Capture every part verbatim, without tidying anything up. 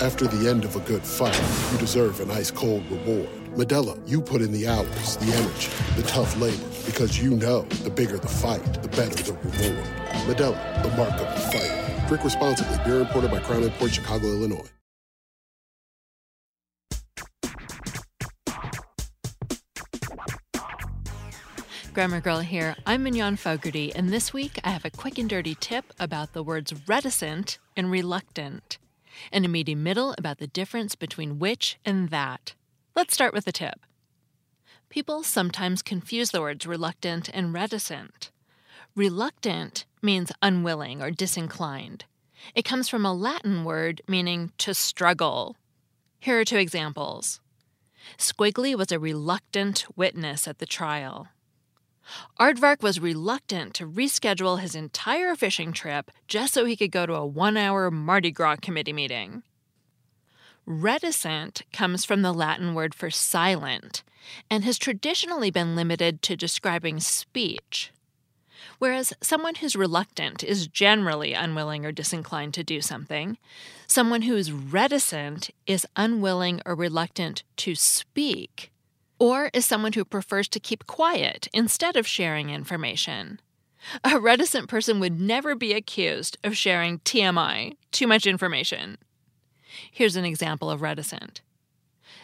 After the end of a good fight, you deserve an ice-cold reward. Medela, you put in the hours, the energy, the tough labor, because you know the bigger the fight, the better the reward. Medela, the mark of the fighter. Drink responsibly. Beer imported by Crown Import, Chicago, Illinois. Grammar Girl here. I'm Mignon Fogarty, and this week I have a quick and dirty tip about the words reticent and reluctant, and a meaty middle about the difference between which and that. Let's start with a tip. People sometimes confuse the words reluctant and reticent. Reluctant means unwilling or disinclined. It comes from a Latin word meaning to struggle. Here are two examples. Squiggly was a reluctant witness at the trial. Aardvark was reluctant to reschedule his entire fishing trip just so he could go to a one-hour Mardi Gras committee meeting. Reticent comes from the Latin word for silent and has traditionally been limited to describing speech, whereas someone who's reluctant is generally unwilling or disinclined to do something. Someone who's reticent is unwilling or reluctant to speak, or is someone who prefers to keep quiet instead of sharing information. A reticent person would never be accused of sharing T M I, too much information. Here's an example of reticent.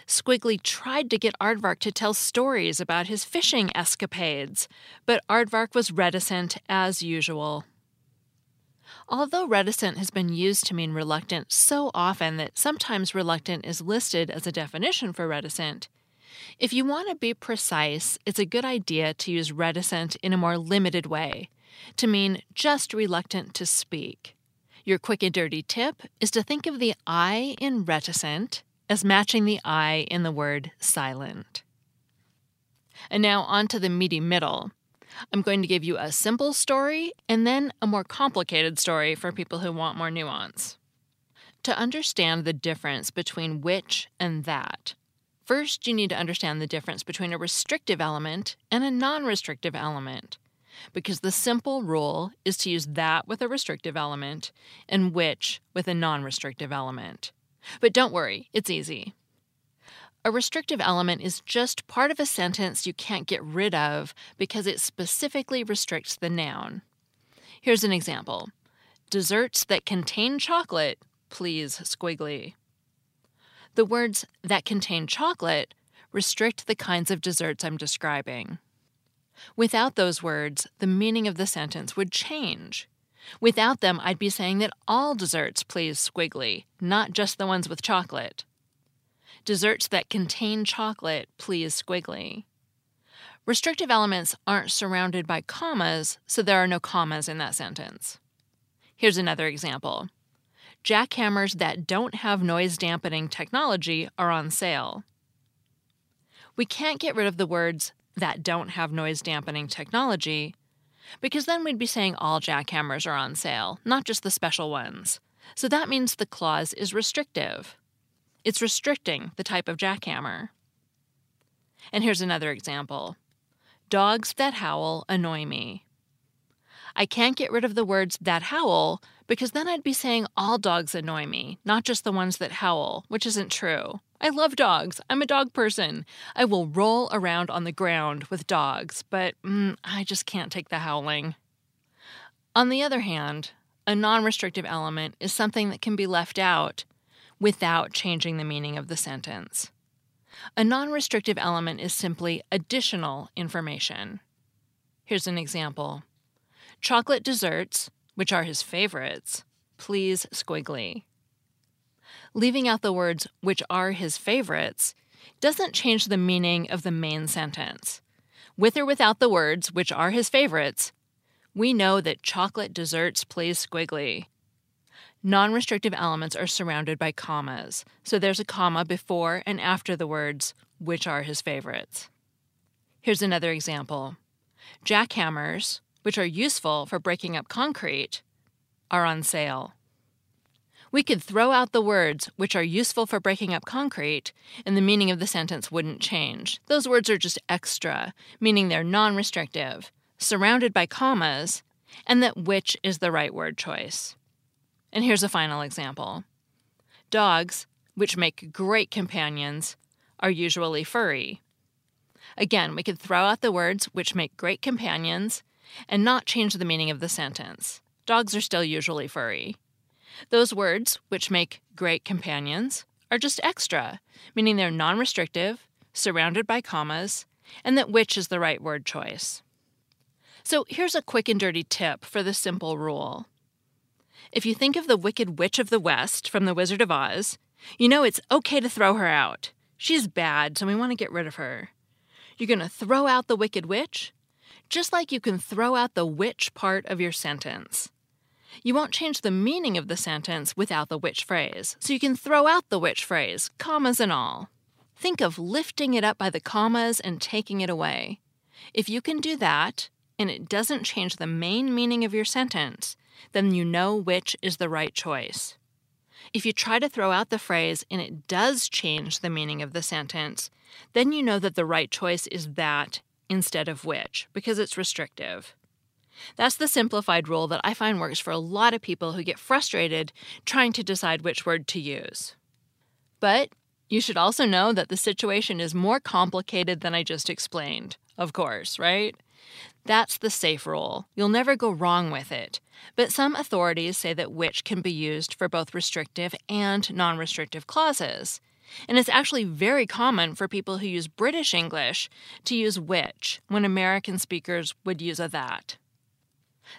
Squiggly tried to get Aardvark to tell stories about his fishing escapades, but Aardvark was reticent as usual. Although reticent has been used to mean reluctant so often that sometimes reluctant is listed as a definition for reticent, if you want to be precise, it's a good idea to use reticent in a more limited way, to mean just reluctant to speak. Your quick and dirty tip is to think of the I in reticent as matching the I in the word silent. And now on to the meaty middle. I'm going to give you a simple story and then a more complicated story for people who want more nuance. To understand the difference between which and that, first, you need to understand the difference between a restrictive element and a non-restrictive element, because the simple rule is to use that with a restrictive element and which with a non-restrictive element. But don't worry, it's easy. A restrictive element is just part of a sentence you can't get rid of because it specifically restricts the noun. Here's an example. Desserts that contain chocolate, please, Squiggly. The words that contain chocolate restrict the kinds of desserts I'm describing. Without those words, the meaning of the sentence would change. Without them, I'd be saying that all desserts please Squiggly, not just the ones with chocolate. Desserts that contain chocolate please Squiggly. Restrictive elements aren't surrounded by commas, so there are no commas in that sentence. Here's another example. Jackhammers that don't have noise-dampening technology are on sale. We can't get rid of the words that don't have noise-dampening technology because then we'd be saying all jackhammers are on sale, not just the special ones. So that means the clause is restrictive. It's restricting the type of jackhammer. And here's another example. Dogs that howl annoy me. I can't get rid of the words that howl because then I'd be saying all dogs annoy me, not just the ones that howl, which isn't true. I love dogs. I'm a dog person. I will roll around on the ground with dogs, but mm, I just can't take the howling. On the other hand, a non-restrictive element is something that can be left out without changing the meaning of the sentence. A non-restrictive element is simply additional information. Here's an example. Chocolate desserts, which are his favorites, please Squiggly. Leaving out the words, which are his favorites, doesn't change the meaning of the main sentence. With or without the words, which are his favorites, we know that chocolate desserts please Squiggly. Non-restrictive elements are surrounded by commas, so there's a comma before and after the words, which are his favorites. Here's another example. Jackhammers, which are useful for breaking up concrete, are on sale. We could throw out the words, which are useful for breaking up concrete, and the meaning of the sentence wouldn't change. Those words are just extra, meaning they're non-restrictive, surrounded by commas, and that which is the right word choice. And here's a final example. Dogs, which make great companions, are usually furry. Again, we could throw out the words which make great companions and not change the meaning of the sentence. Dogs are still usually furry. Those words which make great companions are just extra, meaning they're non-restrictive, surrounded by commas, and that which is the right word choice. So here's a quick and dirty tip for the simple rule. If you think of the Wicked Witch of the West from The Wizard of Oz, you know it's okay to throw her out. She's bad, so we want to get rid of her. You're going to throw out the Wicked Witch, just like you can throw out the witch part of your sentence. You won't change the meaning of the sentence without the which phrase, so you can throw out the which phrase, commas and all. Think of lifting it up by the commas and taking it away. If you can do that, and it doesn't change the main meaning of your sentence, then you know which is the right choice. If you try to throw out the phrase and it does change the meaning of the sentence, then you know that the right choice is that instead of which, because it's restrictive. That's the simplified rule that I find works for a lot of people who get frustrated trying to decide which word to use. But you should also know that the situation is more complicated than I just explained, of course, right? That's the safe rule. You'll never go wrong with it. But some authorities say that which can be used for both restrictive and non-restrictive clauses. And it's actually very common for people who use British English to use which when American speakers would use a that.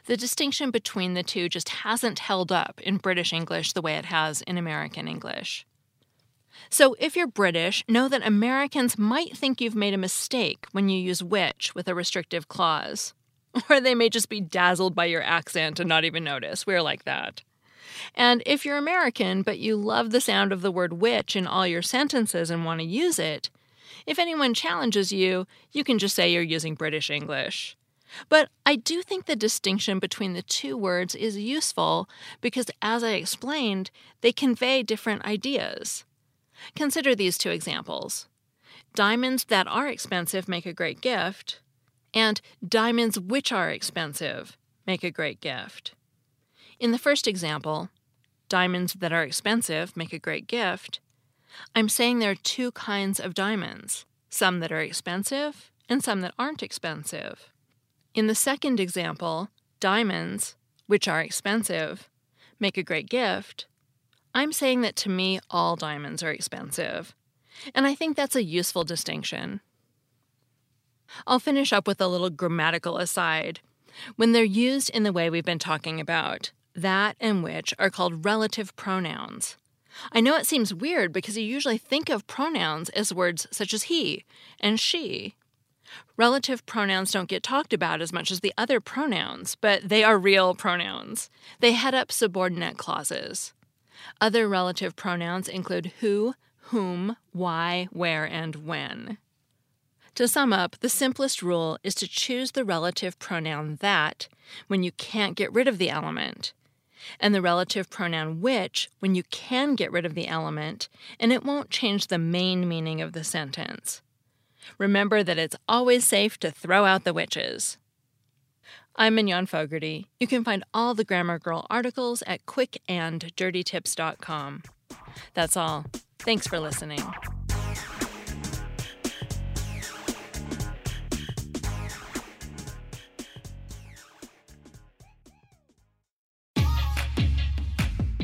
The distinction between the two just hasn't held up in British English the way it has in American English. So if you're British, know that Americans might think you've made a mistake when you use which with a restrictive clause. Or they may just be dazzled by your accent and not even notice. We're like that. And if you're American, but you love the sound of the word which in all your sentences and want to use it, if anyone challenges you, you can just say you're using British English. But I do think the distinction between the two words is useful because, as I explained, they convey different ideas. Consider these two examples. Diamonds that are expensive make a great gift, and diamonds which are expensive make a great gift. In the first example, diamonds that are expensive make a great gift, I'm saying there are two kinds of diamonds, some that are expensive and some that aren't expensive. In the second example, diamonds, which are expensive, make a great gift, I'm saying that to me, all diamonds are expensive, and I think that's a useful distinction. I'll finish up with a little grammatical aside. When they're used in the way we've been talking about, that and which are called relative pronouns. I know it seems weird because you usually think of pronouns as words such as he and she. Relative pronouns don't get talked about as much as the other pronouns, but they are real pronouns. They head up subordinate clauses. Other relative pronouns include who, whom, why, where, and when. To sum up, the simplest rule is to choose the relative pronoun that when you can't get rid of the element, and the relative pronoun which when you can get rid of the element, and it won't change the main meaning of the sentence. Remember that it's always safe to throw out the witches. I'm Mignon Fogarty. You can find all the Grammar Girl articles at quick and dirty tips dot com. That's all. Thanks for listening.